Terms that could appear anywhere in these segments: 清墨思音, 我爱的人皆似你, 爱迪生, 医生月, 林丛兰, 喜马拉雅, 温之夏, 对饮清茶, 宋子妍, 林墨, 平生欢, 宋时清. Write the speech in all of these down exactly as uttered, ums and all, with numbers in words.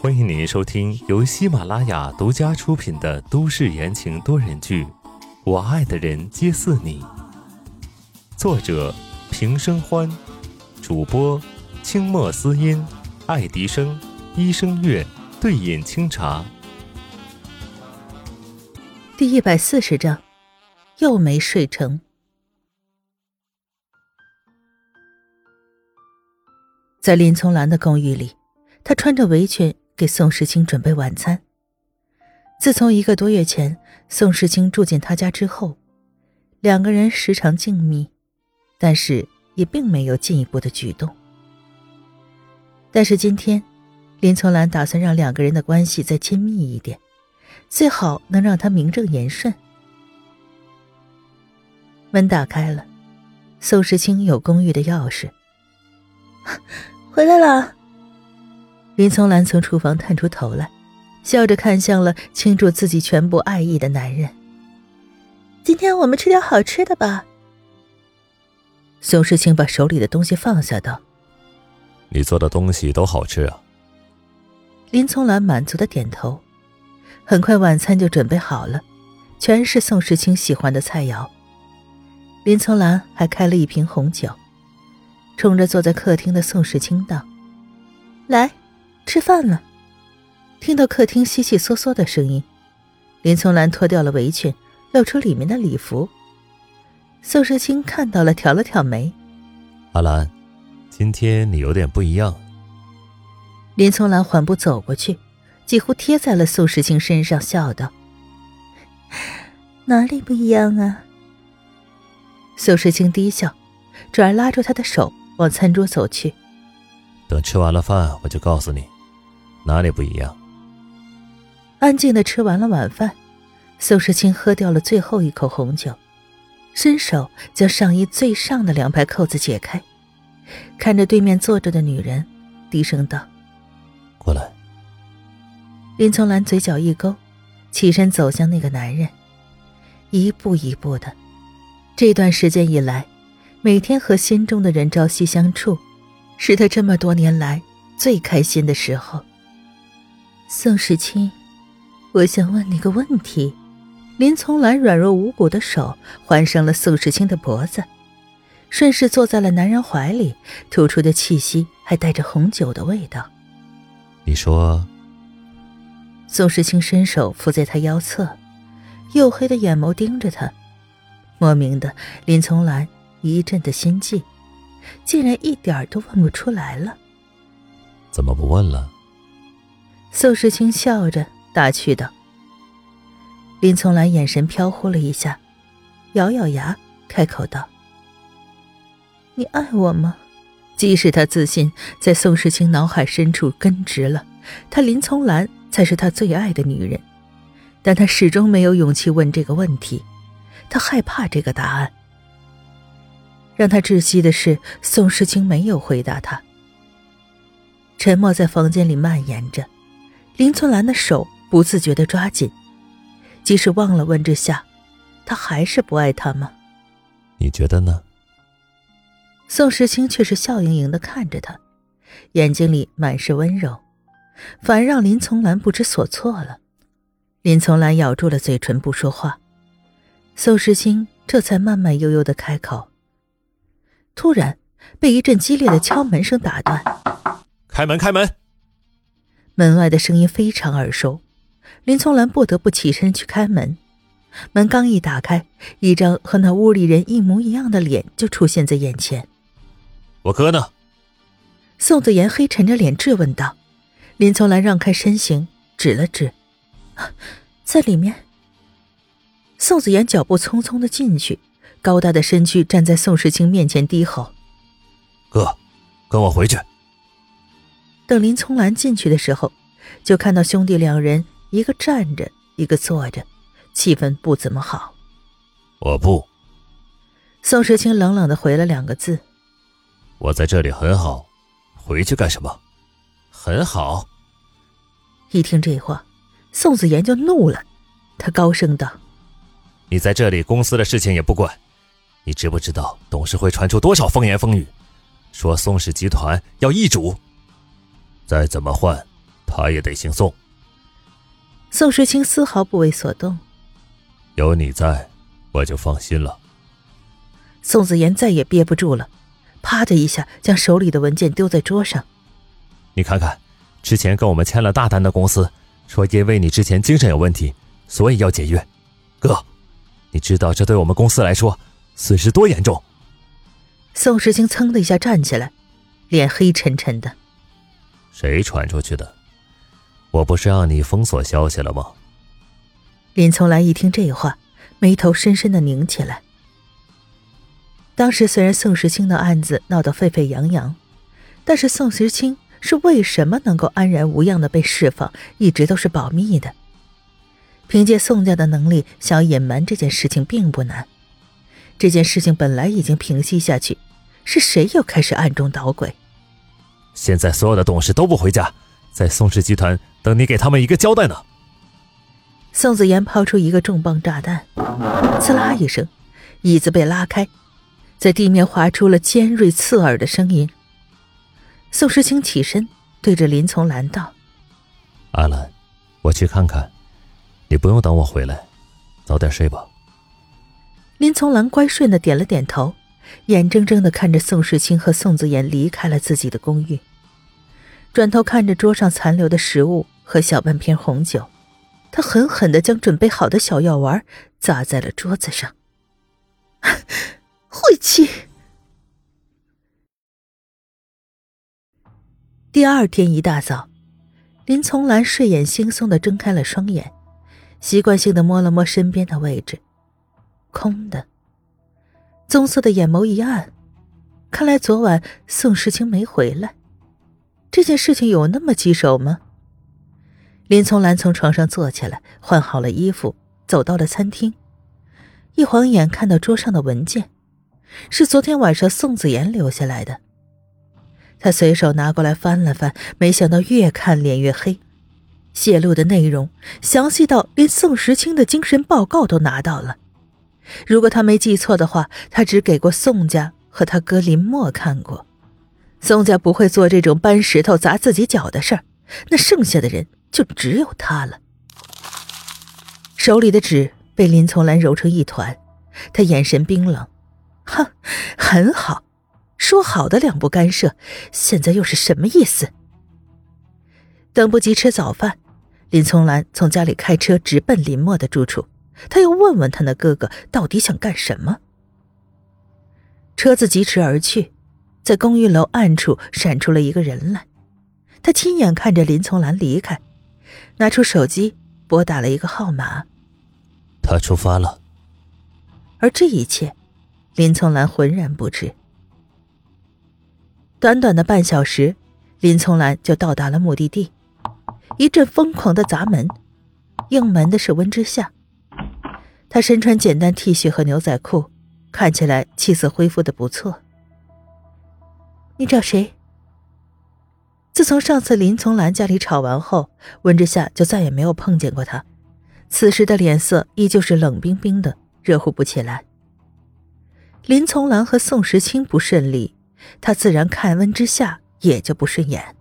欢迎您收听由喜马拉雅独家出品的都市言情多人剧《我爱的人皆似你》，作者平生欢，主播清墨思音、爱迪生、医生月、对饮清茶。第一百四十章，又没睡成。在林丛兰的公寓里，她穿着围裙给宋时清准备晚餐。自从一个多月前宋时清住进她家之后，两个人时常静谧，但是也并没有进一步的举动。但是今天林丛兰打算让两个人的关系再亲密一点，最好能让她名正言顺。门打开了，宋时清有公寓的钥匙。回来了。林丛兰从厨房探出头来，笑着看向了倾注自己全部爱意的男人。今天我们吃点好吃的吧。宋时清把手里的东西放下道。你做的东西都好吃啊。林丛兰满足的点头。很快晚餐就准备好了，全是宋时清喜欢的菜肴。林丛兰还开了一瓶红酒，冲着坐在客厅的宋时清道：来，吃饭了。听到客厅稀稀嗦嗦的声音，林丛兰脱掉了围裙，露出里面的礼服。宋时清看到了，挑了挑眉。阿兰，今天你有点不一样。林丛兰缓步走过去，几乎贴在了宋时清身上，笑道：哪里不一样啊？宋时清低笑，转而拉住他的手往餐桌走去。等吃完了饭我就告诉你哪里不一样。安静地吃完了晚饭，宋时清喝掉了最后一口红酒，伸手将上衣最上的两排扣子解开，看着对面坐着的女人低声道：过来。林丛兰嘴角一勾，起身走向那个男人。一步一步的，这段时间以来，每天和心中的人朝夕相处，是他这么多年来最开心的时候。宋时清，我想问你个问题。林丛兰软弱无骨的手环上了宋时清的脖子，顺势坐在了男人怀里，吐出的气息还带着红酒的味道。你说。宋时清伸手伏在他腰侧，黝黑的眼眸盯着他。莫名的，林丛兰一阵的心悸，竟然一点都问不出来了。怎么不问了？宋时清笑着打趣道。林丛兰眼神飘忽了一下，咬咬牙开口道：你爱我吗？即使他自信在宋时清脑海深处根植了他林丛兰才是他最爱的女人，但他始终没有勇气问这个问题，他害怕这个答案。让他窒息的是，宋时清没有回答他。沉默在房间里蔓延着，林丛兰的手不自觉地抓紧，即使忘了问之下，他还是不爱他吗？你觉得呢？宋时清却是笑盈盈地看着他，眼睛里满是温柔，反而让林丛兰不知所措了。林丛兰咬住了嘴唇不说话，宋时清这才慢慢悠悠地开口。突然被一阵激烈的敲门声打断。开门开门。门外的声音非常耳熟，林丛兰不得不起身去开门。门刚一打开，一张和那屋里人一模一样的脸就出现在眼前。我哥呢？宋子妍黑沉着脸质问道。林丛兰让开身形指了指、啊、在里面。宋子妍脚步匆匆地进去，高大的身躯站在宋时清面前低吼：哥，跟我回去。等林丛兰进去的时候，就看到兄弟两人一个站着一个坐着，气氛不怎么好。我不。宋时清冷冷地回了两个字。我在这里很好，回去干什么？很好。一听这话，宋子妍就怒了，他高声道：你在这里公司的事情也不管，你知不知道董事会传出多少风言风语，说宋氏集团要易主？再怎么换，他也得姓宋。宋时清丝毫不为所动。有你在，我就放心了。宋子妍再也憋不住了，啪的一下将手里的文件丢在桌上。你看看，之前跟我们签了大单的公司，说因为你之前精神有问题，所以要解约。哥，你知道这对我们公司来说损失多严重？宋时清噌的一下站起来，脸黑沉沉的。谁传出去的？我不是让你封锁消息了吗？林从来一听这话，眉头深深的拧起来。当时虽然宋时清的案子闹得沸沸扬扬，但是宋时清是为什么能够安然无恙的被释放，一直都是保密的。凭借宋家的能力，想要隐瞒这件事情并不难。这件事情本来已经平息下去，是谁又开始暗中捣鬼？现在所有的董事都不回家，在宋氏集团等你给他们一个交代呢。宋子妍抛出一个重磅炸弹，刺啦一声，椅子被拉开，在地面划出了尖锐刺耳的声音。宋时清起身对着林从兰道：阿兰，我去看看，你不用等我回来，早点睡吧。林从兰乖顺地点了点头，眼睁睁地看着宋时清和宋子妍离开了自己的公寓，转头看着桌上残留的食物和小半瓶红酒，他狠狠地将准备好的小药丸砸在了桌子上。晦气！第二天一大早，林从兰睡眼惺忪地睁开了双眼，习惯性地摸了摸身边的位置，空的。棕色的眼眸一暗，看来昨晚宋时清没回来。这件事情有那么棘手吗？林从兰从床上坐起来，换好了衣服，走到了餐厅。一晃眼看到桌上的文件，是昨天晚上宋子妍留下来的。他随手拿过来翻了翻，没想到越看脸越黑，泄露的内容详细到连宋时清的精神报告都拿到了。如果他没记错的话，他只给过宋家和他哥林墨看过。宋家不会做这种搬石头砸自己脚的事儿，那剩下的人就只有他了。手里的纸被林从兰揉成一团，他眼神冰冷。哼，很好，说好的两不干涉，现在又是什么意思？等不及吃早饭，林从兰从家里开车直奔林墨的住处。他要问问他那哥哥到底想干什么。车子疾驰而去，在公寓楼暗处闪出了一个人来。他亲眼看着林从兰离开，拿出手机拨打了一个号码。他出发了。而这一切，林从兰浑然不知。短短的半小时，林从兰就到达了目的地。一阵疯狂的砸门，应门的是温之夏。他身穿简单 T 恤和牛仔裤，看起来气色恢复得不错。你找谁？自从上次林从兰家里吵完后，温之夏就再也没有碰见过他，此时的脸色依旧是冷冰冰的，热乎不起来。林从兰和宋时清不顺利，他自然看温之夏也就不顺眼，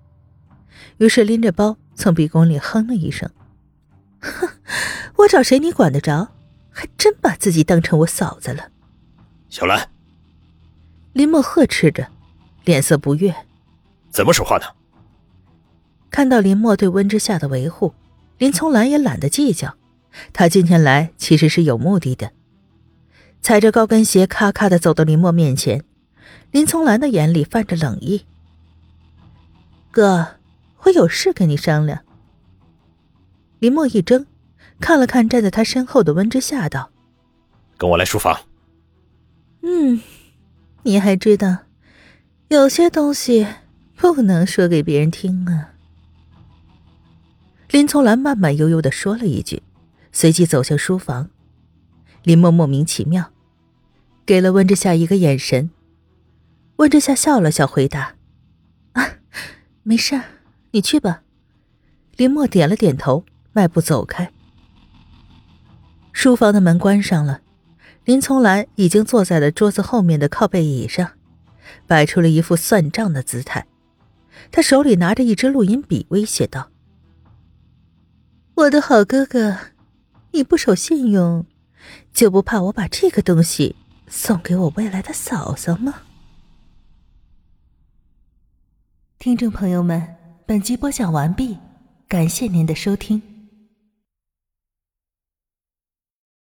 于是拎着包从鼻孔里哼了一声。哼，我找谁你管得着？还真把自己当成我嫂子了。小兰，林墨呵斥着，脸色不悦。怎么说话呢？看到林墨对温之夏的维护，林从兰也懒得计较。他今天来其实是有目的的。踩着高跟鞋咔咔地走到林墨面前，林从兰的眼里泛着冷意。哥，我有事跟你商量。林墨一怔，看了看站在他身后的温之夏道：跟我来书房。嗯，你还知道有些东西不能说给别人听啊。林从兰慢慢悠悠地说了一句，随即走向书房。林墨莫名其妙给了温之夏一个眼神。温之夏笑了笑回答：啊，没事，你去吧。林墨点了点头，迈步走开。书房的门关上了，林从兰已经坐在了桌子后面的靠背椅上，摆出了一副算账的姿态。他手里拿着一支录音笔，威胁道：“我的好哥哥，你不守信用，就不怕我把这个东西送给我未来的嫂嫂吗？”听众朋友们，本集播讲完毕，感谢您的收听。